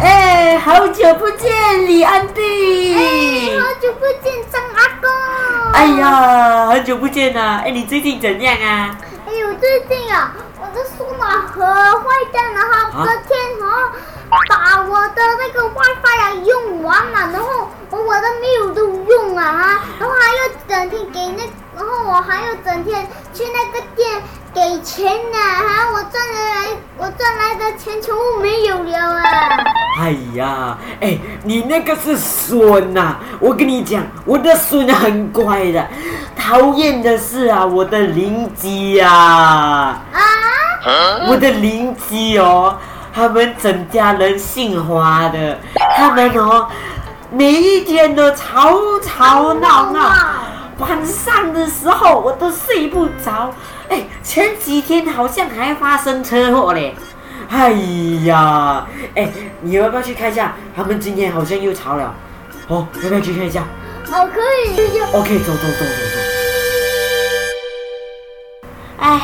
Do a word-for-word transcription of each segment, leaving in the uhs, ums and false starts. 哎，好久不见，李安迪！哎，好久不见，张阿公！哎呀，好久不见啊！哎，你最近怎样啊？哎，我最近啊，我的输暖盒坏掉，然后隔天然后把我的那个 WiFi 啊用完了，然后我的没有都用啊，然后还要整天给那，然后我还要整天去那个店。给钱啊！啊我赚来我赚来的钱全部没有了啊！哎呀，哎，你那个是孙呐、啊！我跟你讲，我的孙很乖的，讨厌的是啊，我的邻居啊！啊！我的邻居哦，他们整家人姓花的，他们哦，每一天都吵吵闹闹，晚上的时候我都睡不着。哎，前几天好像还发生车祸嘞！哎呀，哎，你要不要去看一下？他们今天好像又吵了，哦，要不要去看一下？哦，可以。OK， 走走走走走。哎，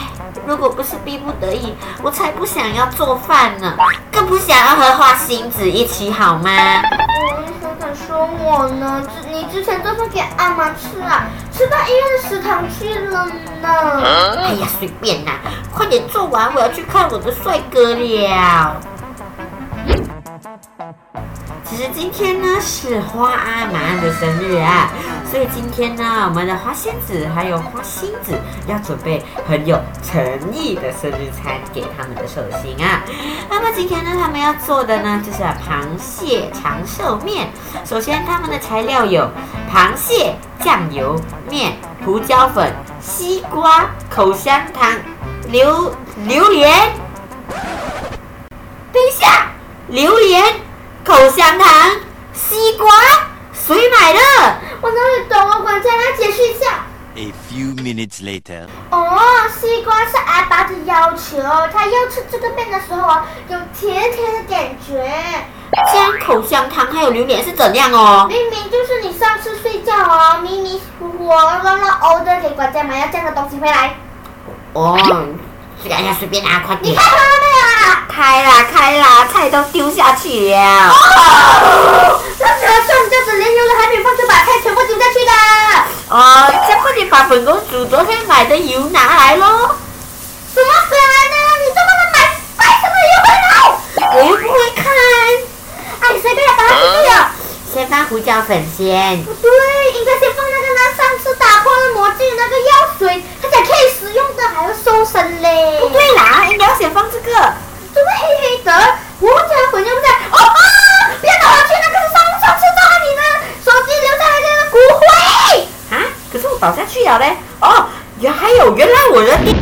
如果不是逼不得已，我才不想要做饭呢，更不想要和花星子一起，好吗？说我呢？你之前做饭给阿妈吃啊，吃到医院的食堂去了呢。哎呀，随便啦，快点做完，我要去看我的帅哥了。其实今天呢是花阿妈的生日啊，所以今天呢，我们的花仙子还有花星子要准备很有诚意的生日餐给他们的寿星啊。那么今天呢，他们要做的呢就是、啊、螃蟹长寿面。首先，他们的材料有螃蟹、酱油、面、胡椒粉、西瓜、口香糖、榴榴莲。等一下，榴莲。口香糖、西瓜，谁买的？我哪里懂啊？管家，来解释一下。A few minutes later。哦，西瓜是阿爸的要求，他要吃这个面的时候啊，有甜甜的感觉。像口香糖还有榴莲是怎样哦？明明就是你上次睡觉啊、哦，迷迷糊糊、乱乱熬的，给管家买要这样的东西回来。哦，哎呀，随便拿，快点。你看他们。开啦开啦，菜都丢下去了。哦，那怎么算这子连油都还没放就把菜全部丢下去的？哦，这快点把本公主昨天买的油拿来咯。什么鬼来的？你专门买买什么油回来？我又不会看。哎，谁给他把它丢掉？先放胡椒粉先。不对，应该先放那个那上次打破了魔镜那个药水，它才可以食用的，还要瘦身嘞。不对啦，应该要先放这个。怎么黑黑的？我竟然混淆不在！哦啊！不要倒下去，那个是上上次倒在你的手机留下来的骨灰啊！可是我倒下去了嘞！哦，原还有原来我的电。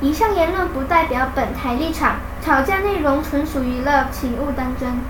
以上言论不代表本台立场，吵架内容纯属娱乐，请勿当真。